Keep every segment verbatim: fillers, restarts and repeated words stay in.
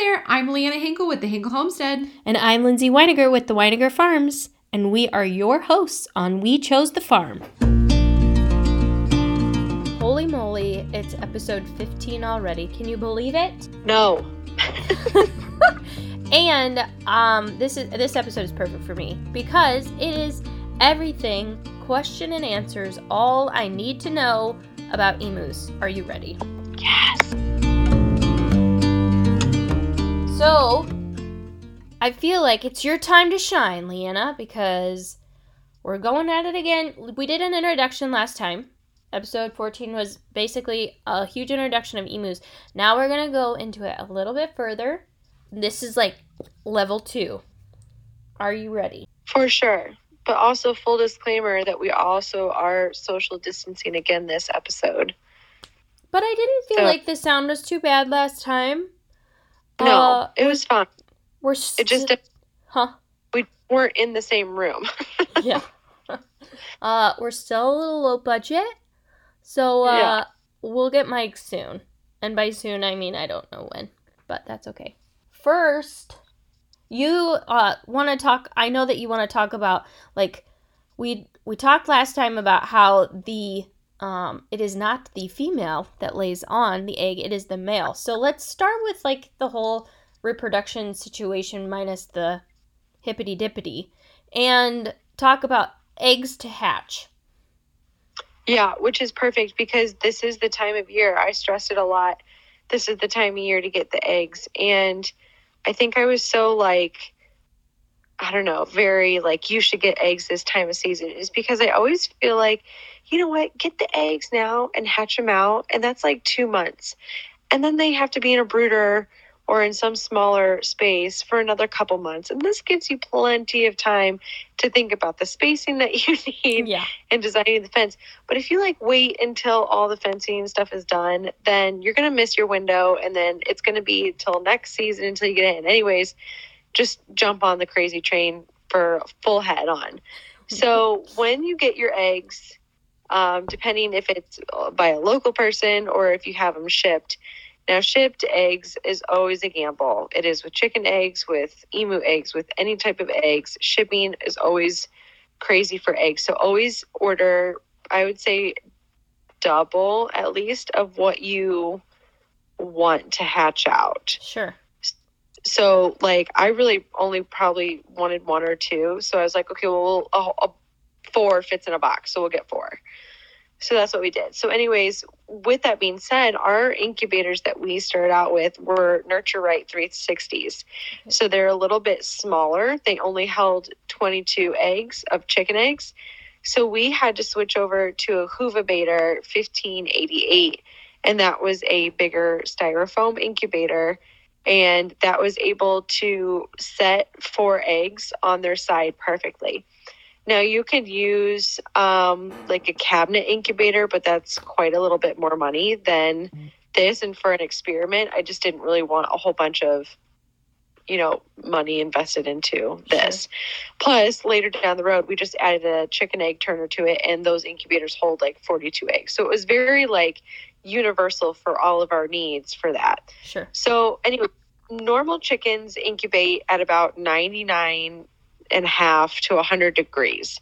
there, I'm Leanna Hinkle with the Hinkle Homestead. And I'm Lindsay Weininger with the Weininger Farms. And we are your hosts on We Chose the Farm. Holy moly, it's episode fifteen already. Can you believe it? No. And um, this is this episode is perfect for me because it is everything, question and answers, all I need to know about emus. Are you ready? Yes. So, I feel like it's your time to shine, Leanna, because we're going at it again. We did an introduction last time. Episode fourteen was basically a huge introduction of emus. Now we're going to go into it a little bit further. This is like level two. Are you ready? For sure. But also full disclaimer that we also are social distancing again this episode. But I didn't feel so. like the sound was too bad last time. No, uh, it was fun. We're st- it just huh? We weren't in the same room. Yeah. Uh, we're still a little low budget, so uh, yeah. We'll get Mike soon. And by soon, I mean I don't know when, but that's okay. First, you uh want to talk? I know that you want to talk about like we we talked last time about how the um it is not the female that lays on the egg; it is the male. So let's start with like the whole reproduction situation minus the hippity dippity and talk about eggs to hatch. Yeah, which is perfect because this is the time of year. I stressed it a lot. This is the time of year to get the eggs. And I think I was so like, I don't know, very like you should get eggs this time of season is because I always feel like, you know what, get the eggs now and hatch them out. And that's like two months. And then they have to be in a brooder or in some smaller space for another couple months. And this gives you plenty of time to think about the spacing that you need yeah. and designing the fence. But if you like wait until all the fencing stuff is done, then you're going to miss your window. And then it's going to be till next season until you get in. Anyways, just jump on the crazy train for full head on. So when you get your eggs, um, depending if it's by a local person or if you have them shipped, now, shipped eggs is always a gamble. It is with chicken eggs, with emu eggs, with any type of eggs. Shipping is always crazy for eggs. So always order, I would say, double at least of what you want to hatch out. Sure. So, like, I really only probably wanted one or two. So I was like, okay, well, a, a four fits in a box, so we'll get four. So that's what we did. So anyways, with that being said, our incubators that we started out with were Nurture Right three sixties. So they're a little bit smaller. They only held twenty-two eggs of chicken eggs. So we had to switch over to a Hova-Bator fifteen eighty-eight. And that was a bigger styrofoam incubator. And that was able to set four eggs on their side perfectly. Now, you could use um, like a cabinet incubator, but that's quite a little bit more money than this. And for an experiment, I just didn't really want a whole bunch of, you know, money invested into this. Sure. Plus, later down the road, we just added a chicken egg turner to it, and those incubators hold like forty-two eggs. So it was very like universal for all of our needs for that. Sure. So anyway, normal chickens incubate at about ninety-nine and a half to one hundred degrees.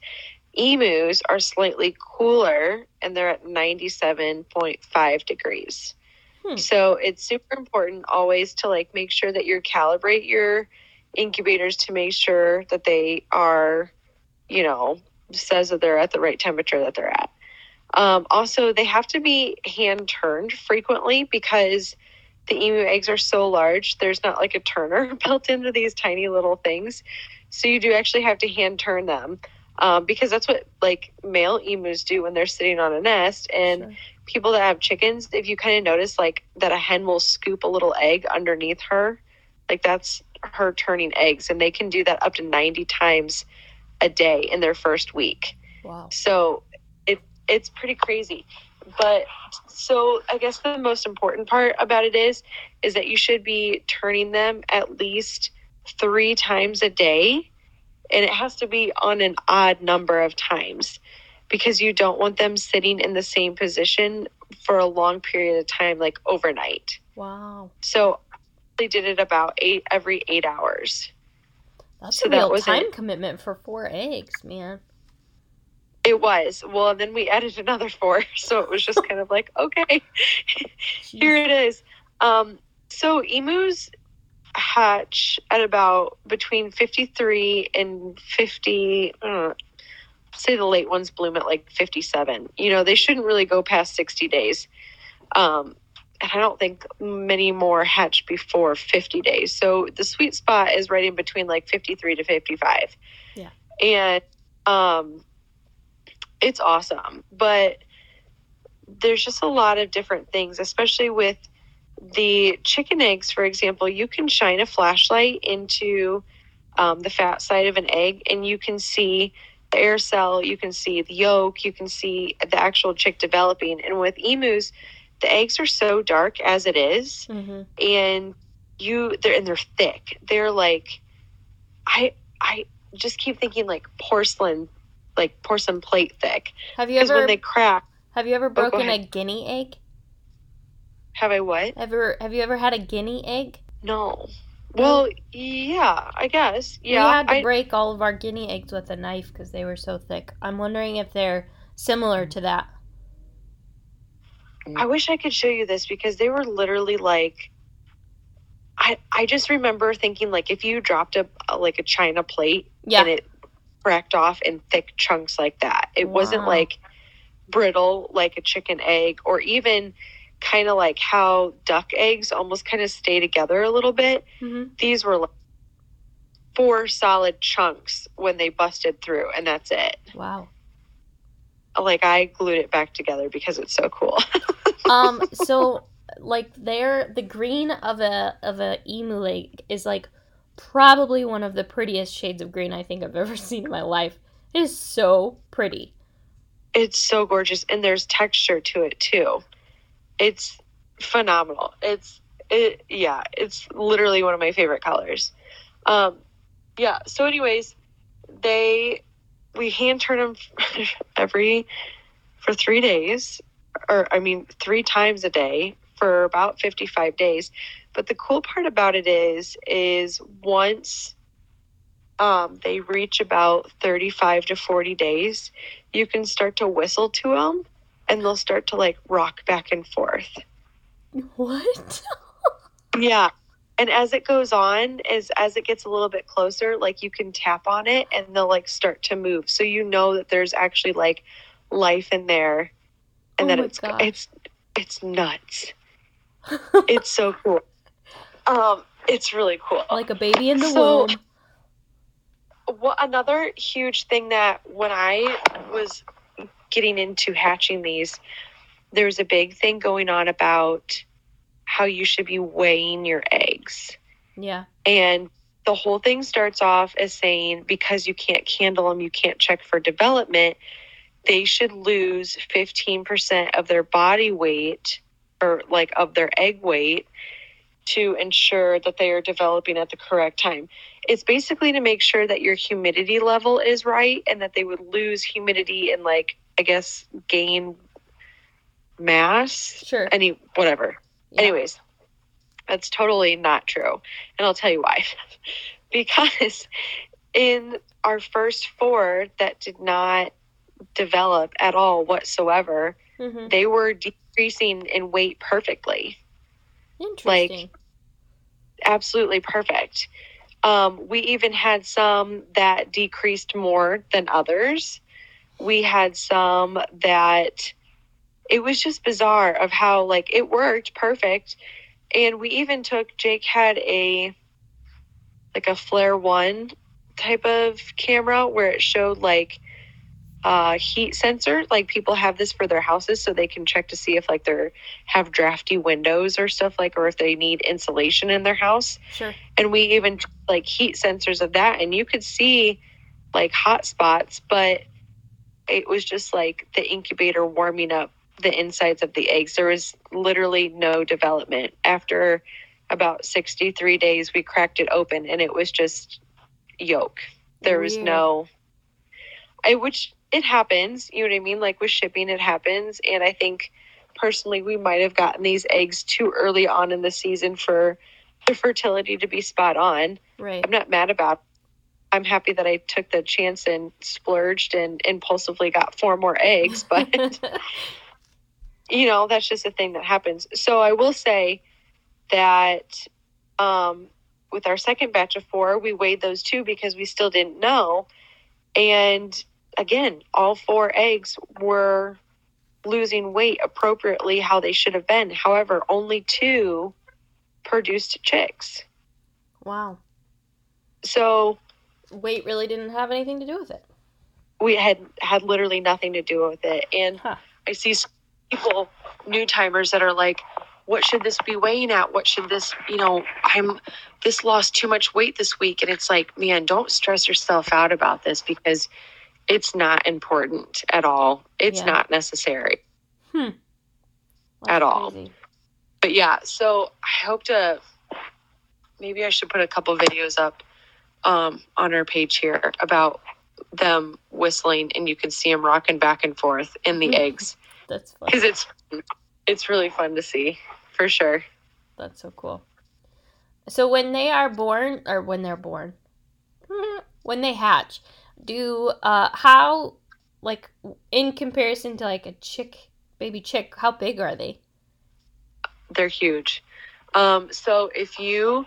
Emus are slightly cooler and they're at ninety-seven point five degrees. Hmm. So it's super important always to like make sure that you calibrate your incubators to make sure that they are, you know, says that they're at the right temperature that they're at. Um, also, they have to be hand turned frequently because the emu eggs are so large. There's not like a turner built into these tiny little things. So you do actually have to hand turn them um, because that's what like male emus do when they're sitting on a nest. And sure. People that have chickens, if you kind of notice like that a hen will scoop a little egg underneath her, like that's her turning eggs. And they can do that up to ninety times a day in their first week. Wow. So it it's pretty crazy. But so I guess the most important part about it is, is that you should be turning them at least three times a day, and it has to be on an odd number of times because you don't want them sitting in the same position for a long period of time, like overnight. Wow. So they did it about eight every eight hours. That's so a real that was time it. commitment for four eggs, man. It was. Well, and then we added another four, so it was just kind of like, okay, here it is. Um, so emus hatch at about between fifty-three and fifty. Uh, say the late ones bloom at like fifty-seven. You know, they shouldn't really go past sixty days. Um, and I don't think many more hatch before fifty days. So the sweet spot is right in between like fifty-three to fifty-five. Yeah. And um, it's awesome. But there's just a lot of different things, especially with the chicken eggs, for example. You can shine a flashlight into um, the fat side of an egg and you can see the air cell, you can see the yolk, you can see the actual chick developing. And with emus, the eggs are so dark as it is, mm-hmm. and you they're and they're thick. They're like, I I just keep thinking like porcelain, like porcelain plate thick. Have you ever when they crack? Have you ever broken oh, go ahead. a guinea egg? Have I what? Ever have you ever had a guinea egg? No. Well, yeah, I guess. Yeah, we had to I... break all of our guinea eggs with a knife because they were so thick. I'm wondering if they're similar to that. I wish I could show you this because they were literally like, I I just remember thinking like if you dropped a like a china plate yeah. and it cracked off in thick chunks like that. It wow. wasn't like brittle like a chicken egg or even kind of like how duck eggs almost kind of stay together a little bit. Mm-hmm. These were like four solid chunks when they busted through, and that's it. Wow. Like, I glued it back together because it's so cool. um, so, like, they're, the green of a of a emu egg is, like, probably one of the prettiest shades of green I think I've ever seen in my life. It is so pretty. It's so gorgeous, and there's texture to it, too. It's phenomenal. It's, it, yeah, it's literally one of my favorite colors. Um, yeah, so anyways, they, we hand turn them every, for three days, or I mean, three times a day for about fifty-five days. But the cool part about it is, is once um, they reach about thirty-five to forty days, you can start to whistle to them. And they'll start to, like, rock back and forth. What? Yeah. And as it goes on, as, as it gets a little bit closer, like, you can tap on it, and they'll, like, start to move. So you know that there's actually, like, life in there. And oh that it's, it's it's nuts. It's so cool. Um, It's really cool. Like a baby in the so, womb. Well, another huge thing that when I was getting into hatching these, there's a big thing going on about how you should be weighing your eggs. Yeah. And the whole thing starts off as saying, because you can't handle them, you can't check for development, they should lose fifteen percent of their body weight, or like of their egg weight, to ensure that they are developing at the correct time. It's basically to make sure that your humidity level is right and that they would lose humidity and, like, I guess, gain mass. Sure. Any, whatever. Yeah. Anyways, that's totally not true. And I'll tell you why. Because in our first four that did not develop at all whatsoever, mm-hmm. they were decreasing in weight perfectly. Interesting. Like, absolutely perfect. Um, we even had some that decreased more than others. We had some that it was just bizarre of how, like, it worked perfect. And we even took, Jake had a, like a Flare One type of camera where it showed like uh heat sensor, like people have this for their houses so they can check to see if like they're have drafty windows or stuff, like, or if they need insulation in their house. Sure. And we even like heat sensors of that, and you could see like hot spots, but it was just like the incubator warming up the insides of the eggs. There was literally no development. After about sixty-three days, we cracked it open and it was just yolk. There was yeah. no I which It happens, you know what I mean? Like with shipping, it happens. And I think personally, we might have gotten these eggs too early on in the season for your fertility to be spot on. Right. I'm not mad about it. I'm happy that I took the chance and splurged and impulsively got four more eggs, but you know, that's just a thing that happens. So I will say that, um, with our second batch of four, we weighed those two because we still didn't know. And again, all four eggs were losing weight appropriately how they should have been. However, only two produced chicks. Wow. So weight really didn't have anything to do with it. We had had literally nothing to do with it. And huh. I see people, new timers, that are like, what should this be weighing at? What should this, you know, I'm, this lost too much weight this week. And it's like, man, don't stress yourself out about this because it's not important at all. It's yeah. not necessary hmm. at all. Crazy. But yeah, so I hope to, maybe I should put a couple videos up um, on our page here about them whistling, and you can see them rocking back and forth in the eggs. That's fun. Because it's, it's really fun to see, for sure. That's so cool. So when they are born, or when they're born, when they hatch, do, uh, how, like, in comparison to, like, a chick, baby chick, how big are they? They're huge. Um, so if you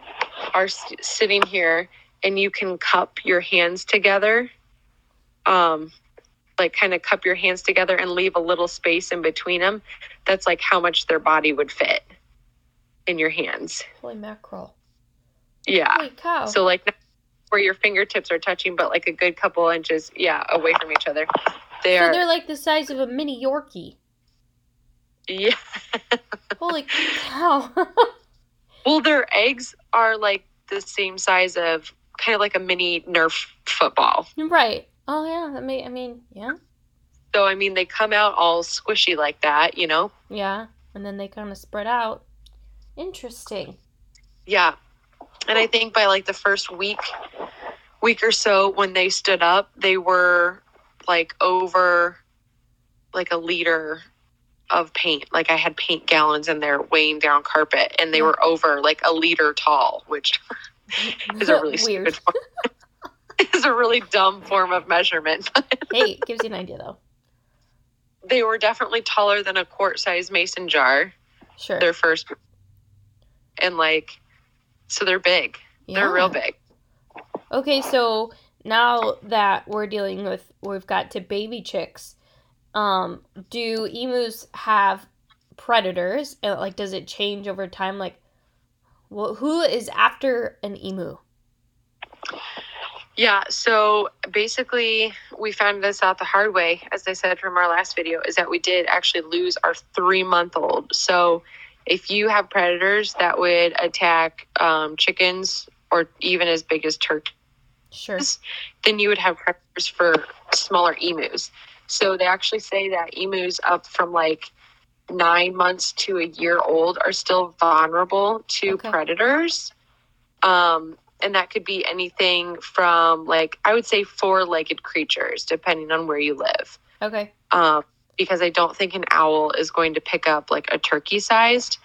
are st- sitting here and you can cup your hands together, um, like kind of cup your hands together and leave a little space in between them, that's like how much their body would fit in your hands. Holy mackerel. Yeah. Holy cow. So like not where your fingertips are touching, but like a good couple inches, yeah, away from each other. They so are... they're like the size of a mini Yorkie. Yeah. Holy cow. Well, their eggs are like the same size of kind of like a mini Nerf football. Right. Oh, yeah. I mean, I mean, yeah. So, I mean, they come out all squishy like that, you know? Yeah. And then they kind of spread out. Interesting. Yeah. And I think by like the first week, week or so when they stood up, they were like over like a liter of paint. Like I had paint gallons in there weighing down carpet, and they were over like a liter tall, which is a really stupid form. It's a really dumb form of measurement. Hey, it gives you an idea though. They were definitely taller than a quart size mason jar. Sure. Their first, and like, so they're big. Yeah. They're real big. Okay. So now that we're dealing with, we've got to baby chicks. Um, do emus have predators? Like, does it change over time? Like, well, who is after an emu? Yeah, so basically we found this out the hard way, as I said from our last video, is that we did actually lose our three-month-old. So if you have predators that would attack um, chickens or even as big as turkeys, sure, then you would have predators for smaller emus. So they actually say that emus up from like nine months to a year old are still vulnerable to okay. predators. Um, and that could be anything from like, I would say four-legged creatures, depending on where you live. Okay. Um, because I don't think an owl is going to pick up like a turkey-sized.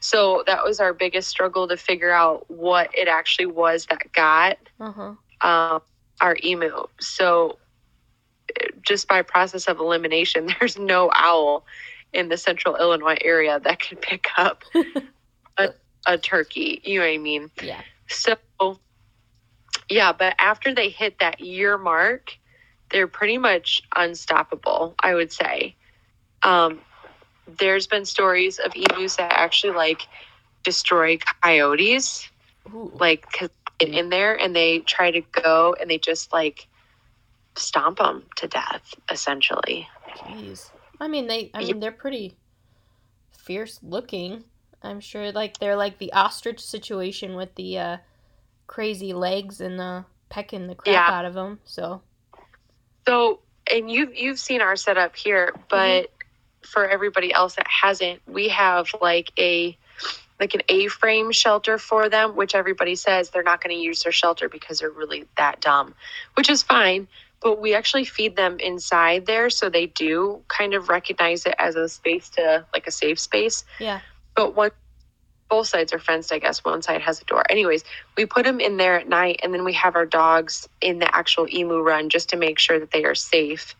So that was our biggest struggle to figure out what it actually was that got uh-huh. uh, our emu. So just by process of elimination, there's no owl in the central Illinois area that could pick up a, a turkey. You know what I mean? Yeah. So, yeah, but after they hit that year mark, they're pretty much unstoppable, I would say. Um, there's been stories of emus that actually, like, destroy coyotes, Ooh. like, because they get in there and they try to go and they just, like, stomp them to death, essentially. Jeez. I mean, they, I mean, they're pretty fierce looking. I'm sure, like, they're like the ostrich situation with the uh, crazy legs and the pecking the crap yeah. out of them. So, so, and you've you've seen our setup here, but mm-hmm. for everybody else that hasn't, we have like a like an A-frame shelter for them, which everybody says they're not going to use their shelter because they're really that dumb, which is fine. But we actually feed them inside there, so they do kind of recognize it as a space to, like, a safe space. Yeah. But once both sides are fenced, I guess. One side has a door. Anyways, we put them in there at night, and then we have our dogs in the actual emu run just to make sure that they are safe.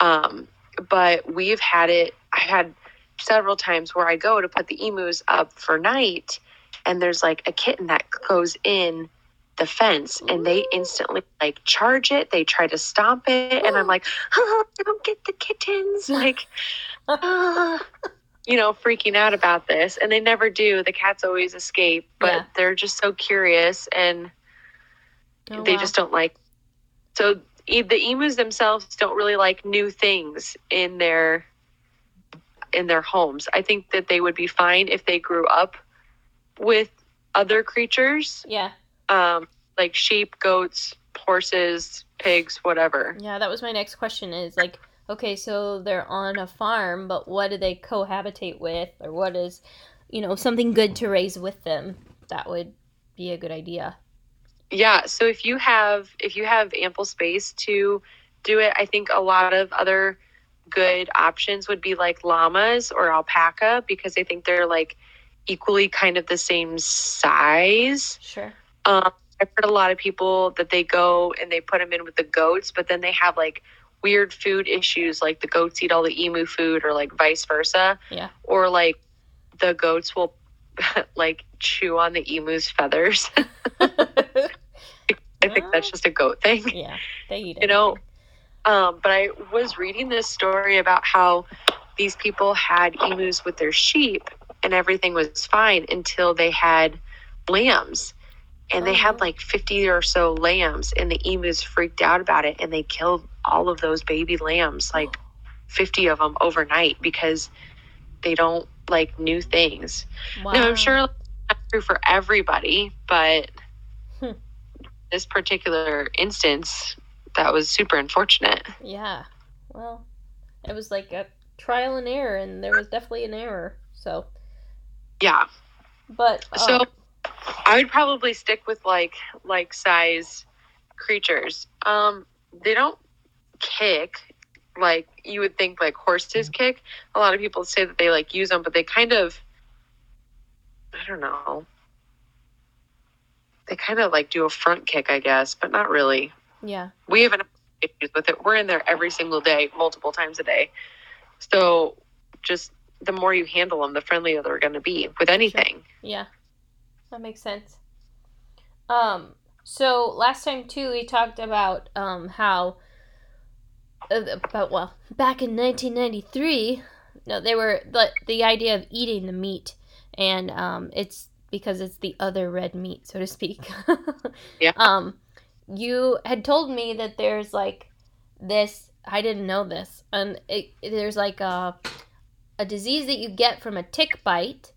Um, but we've had it, I had several times where I go to put the emus up for night, and there's like a kitten that goes in the fence, and they instantly like charge it. They try to stomp it, and I'm like, oh, don't get the kittens. Like, oh, you know, freaking out about this. And they never do. The cats always escape, but yeah. They're just so curious, and oh, they wow. just don't like. So the emus themselves don't really like new things in their in their homes. I think that they would be fine if they grew up with other creatures. Yeah. Um, like sheep, goats, horses, pigs, whatever. Yeah, that was my next question is like, okay, so they're on a farm, but what do they cohabitate with? Or what is, you know, something good to raise with them? That would be a good idea. Yeah, so if you have, if you have ample space to do it, I think a lot of other good options would be like llamas or alpaca, because I think they're like equally kind of the same size. Sure. Um, I've heard a lot of people that they go and they put them in with the goats, but then they have like weird food issues. Like the goats eat all the emu food, or like vice versa. Yeah. Or like the goats will like chew on the emu's feathers. I think that's just a goat thing. Yeah. They eat it. You know, um, but I was reading this story about how these people had emus with their sheep and everything was fine until they had lambs. And they had like fifty or so lambs, and the emus freaked out about it, and they killed all of those baby lambs, like fifty of them overnight, because they don't like new things. Wow. Now, I'm sure that's true for everybody, but hmm. this particular instance, that was super unfortunate. Yeah. Well, it was like a trial and error, and there was definitely an error. So. Yeah. But. Um, so. I would probably stick with like like size creatures. Um, they don't kick like you would think like horses kick. A lot of people say that they like use them, but they kind of, I don't know. They kind of like do a front kick, I guess, but not really. Yeah. We have enough issues with it. We're in there every single day, multiple times a day. So just the more you handle them, the friendlier they're going to be with anything. Yeah. That makes sense. Um, so last time too, we talked about um, how about well, back in nineteen ninety-three, no, they were the the idea of eating the meat, and um, it's because it's the other red meat, so to speak. Yeah. Um, you had told me that there's like this. I didn't know this. Um, it, there's like a a disease that you get from a tick bite.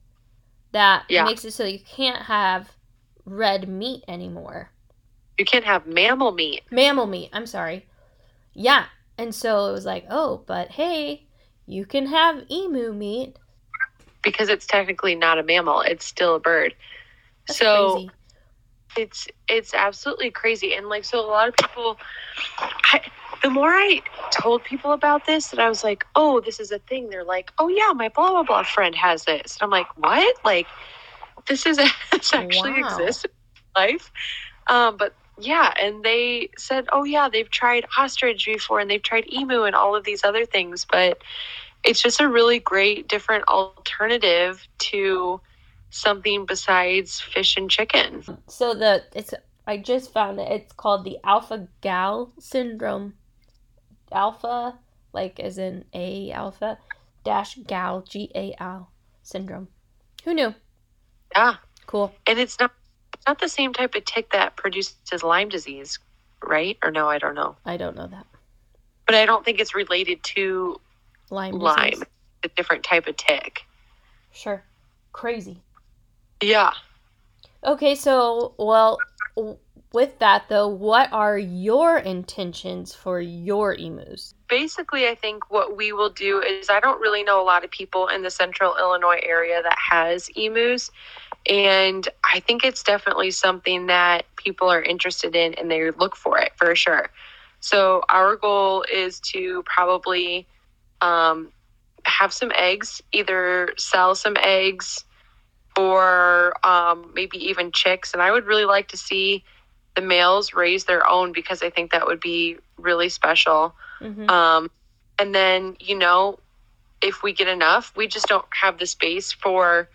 That yeah. makes it so you can't have red meat anymore. You can't have mammal meat. Mammal meat, I'm sorry. Yeah, and so it was like, oh, but hey, you can have emu meat. Because it's technically not a mammal, it's still a bird. That's so crazy. It's it's absolutely crazy. And like, so a lot of people, I, the more I told people about this, and I was like, oh, this is a thing. They're like, oh yeah, my blah, blah, blah friend has this. And I'm like, what? Like, this is, a, this actually wow. exists in life. Um, but yeah. And they said, oh yeah, they've tried ostrich before, and they've tried emu and all of these other things, but it's just a really great, different alternative to something besides fish and chicken. So the, it's, I just found it. It's called the Alpha Gal Syndrome. Alpha, like as in A alpha, dash Gal, G A L syndrome. Who knew? Yeah. Cool. And it's not not the same type of tick that produces Lyme disease, right? Or no, I don't know. I don't know that. But I don't think it's related to Lyme. Lyme disease. It's a different type of tick. Sure. Crazy. Yeah. Okay, so, well, with that, though, what are your intentions for your emus? Basically, I think what we will do is, I don't really know a lot of people in the central Illinois area that has emus, and I think it's definitely something that people are interested in, and they look for it for sure. So our goal is to probably um, have some eggs, either sell some eggs or um, maybe even chicks. And I would really like to see the males raise their own, because I think that would be really special. Mm-hmm. Um, and then, you know, if we get enough, we just don't have the space for,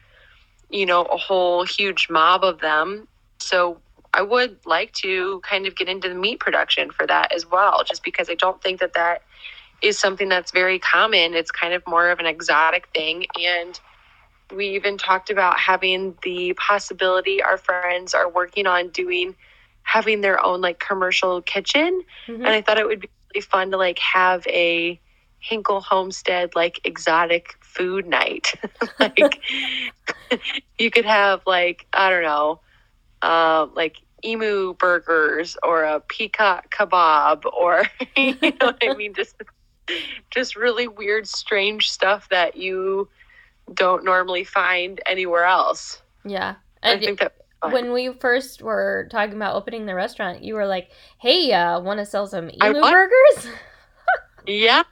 you know, a whole huge mob of them. So I would like to kind of get into the meat production for that as well, just because I don't think that that is something that's very common. It's kind of more of an exotic thing. And we even talked about having the possibility, our friends are working on doing, having their own like commercial kitchen. Mm-hmm. And I thought it would be really fun to like have a Hinkle Homestead, like exotic food night. Like you could have like, I don't know, Uh, like emu burgers or a peacock kebab, or you know what I mean, just just really weird, strange stuff that you don't normally find anywhere else. Yeah, I, I think that when we first were talking about opening the restaurant, you were like, "Hey, uh, want to sell some emu want- burgers?" Yeah.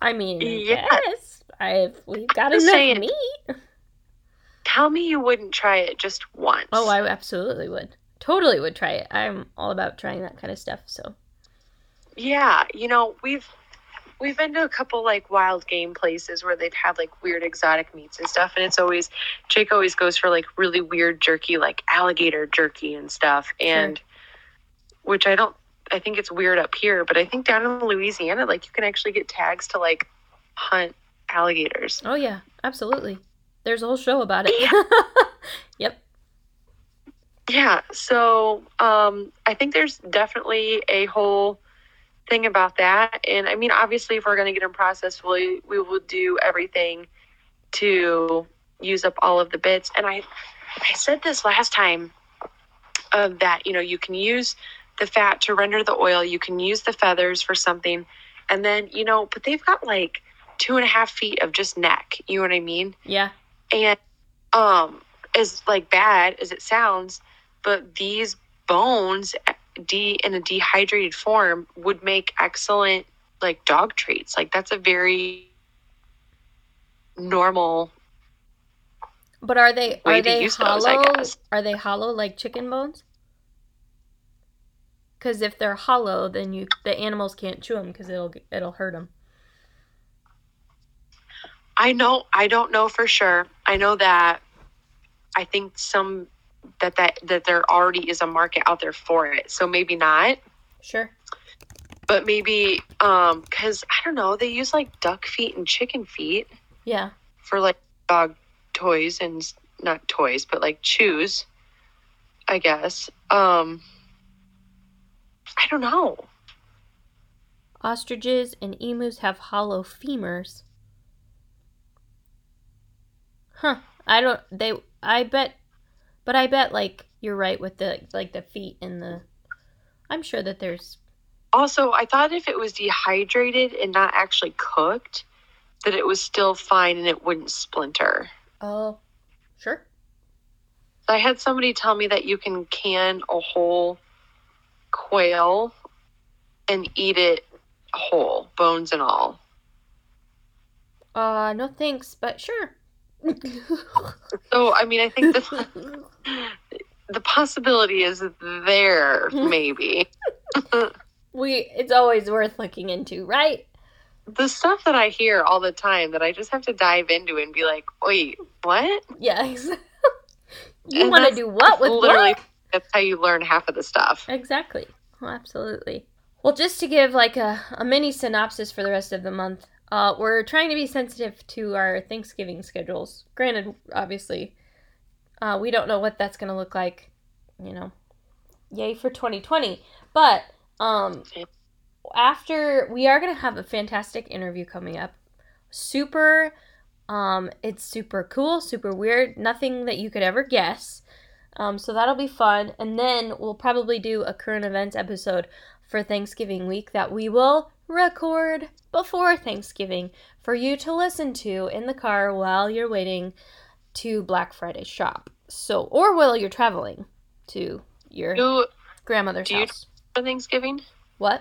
I mean, yes, yes I've we've got I'm enough saying- meat. Tell me you wouldn't try it just once. Oh, I absolutely would. Totally would try it. I'm all about trying that kind of stuff, so. Yeah, you know, we've we've been to a couple, like, wild game places where they'd have, like, weird exotic meats and stuff, and it's always, Jake always goes for, like, really weird jerky, like, alligator jerky and stuff, and, sure. which I don't, I think it's weird up here, but I think down in Louisiana, like, you can actually get tags to, like, hunt alligators. Oh, yeah, absolutely. There's a whole show about it. Yeah. Yep. Yeah. So um, I think there's definitely a whole thing about that. And I mean, obviously, if we're going to get them processed, we, we will do everything to use up all of the bits. And I, I said this last time uh, that, you know, you can use the fat to render the oil. You can use the feathers for something. And then, you know, but they've got like two and a half feet of just neck. You know what I mean? Yeah. And um, as like bad as it sounds, but these bones de- in a dehydrated form would make excellent like dog treats. Like that's a very normal. But are they are they hollow? Those, I guess. Are they hollow like chicken bones? Because if they're hollow, then you the animals can't chew them because it'll it'll hurt them. I know, I don't know for sure. I know that I think some, that, that, that there already is a market out there for it. So maybe not. Sure. But maybe, um, cause I don't know, they use like duck feet and chicken feet. Yeah. For like dog toys and not toys, but like chews, I guess. Um, I don't know. Ostriches and emus have hollow femurs. Huh. I don't, they, I bet, but I bet, like, you're right with the, like, the feet and the, I'm sure that there's. Also, I thought if it was dehydrated and not actually cooked, that it was still fine and it wouldn't splinter. Oh, sure. I had somebody tell me that you can can a whole quail and eat it whole, bones and all. Uh, no thanks, but sure. So, I mean, I think the, the possibility is there, maybe. we It's always worth looking into, right? The stuff that I hear all the time that I just have to dive into and be like, wait, what? Yes. You want to do what with literally, what? That's how you learn half of the stuff. Exactly. Well, absolutely. Well, just to give like a, a mini synopsis for the rest of the month, Uh, we're trying to be sensitive to our Thanksgiving schedules. Granted, obviously, uh, we don't know what that's going to look like, you know, yay for twenty twenty. But um, after, we are going to have a fantastic interview coming up. Super, um, it's super cool, super weird, nothing that you could ever guess. Um, so that'll be fun. And then we'll probably do a current events episode for Thanksgiving week that we will record before Thanksgiving for you to listen to in the car while you're waiting to Black Friday shop. So, or while you're traveling to your do, grandmother's do house. Do you travel for Thanksgiving? What?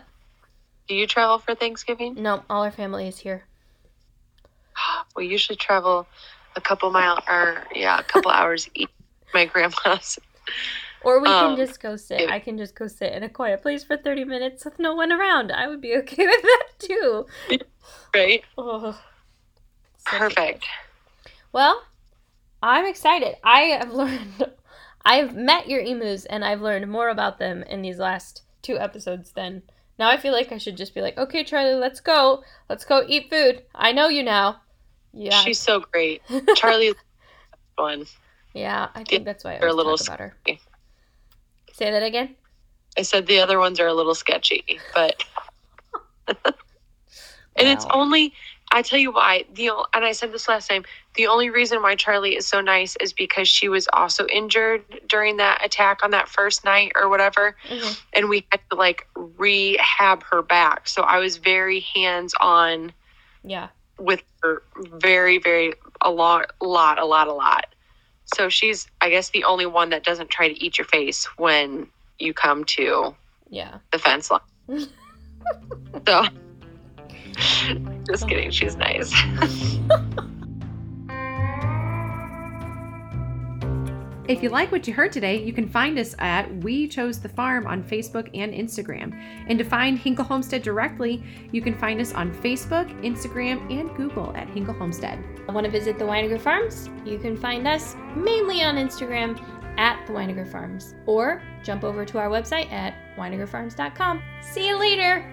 Do you travel for Thanksgiving? No, all our family is here. We usually travel a couple mile or yeah, a couple hours east of my grandma's. Or we um, can just go sit. It, I can just go sit in a quiet place for thirty minutes with no one around. I would be okay with that too. Right? Oh, so perfect. Good. Well, I'm excited. I have learned, I've met your emus, and I've learned more about them in these last two episodes than. Now I feel like I should just be like, okay, Charlie, let's go. Let's go eat food. I know you now. Yeah. She's so great. Charlie's fun. Yeah, I think that's why I always little talk about her. Say that again? I said the other ones are a little sketchy, but... and wow. It's only... I tell you why. The And I said this last time. The only reason why Charlie is so nice is because she was also injured during that attack on that first night or whatever. Mm-hmm. And we had to, like, rehab her back. So I was very hands-on yeah. with her very, very... A lot, a lot, a lot, a lot. So she's, I guess, the only one that doesn't try to eat your face when you come to yeah. the fence line. So, just kidding. She's nice. If you like what you heard today, you can find us at We Chose the Farm on Facebook and Instagram. And to find Hinkle Homestead directly, you can find us on Facebook, Instagram, and Google at Hinkle Homestead. Want to visit the Weininger Farms? You can find us mainly on Instagram at the Weininger Farms, or jump over to our website at Weininger Farms dot com. See you later!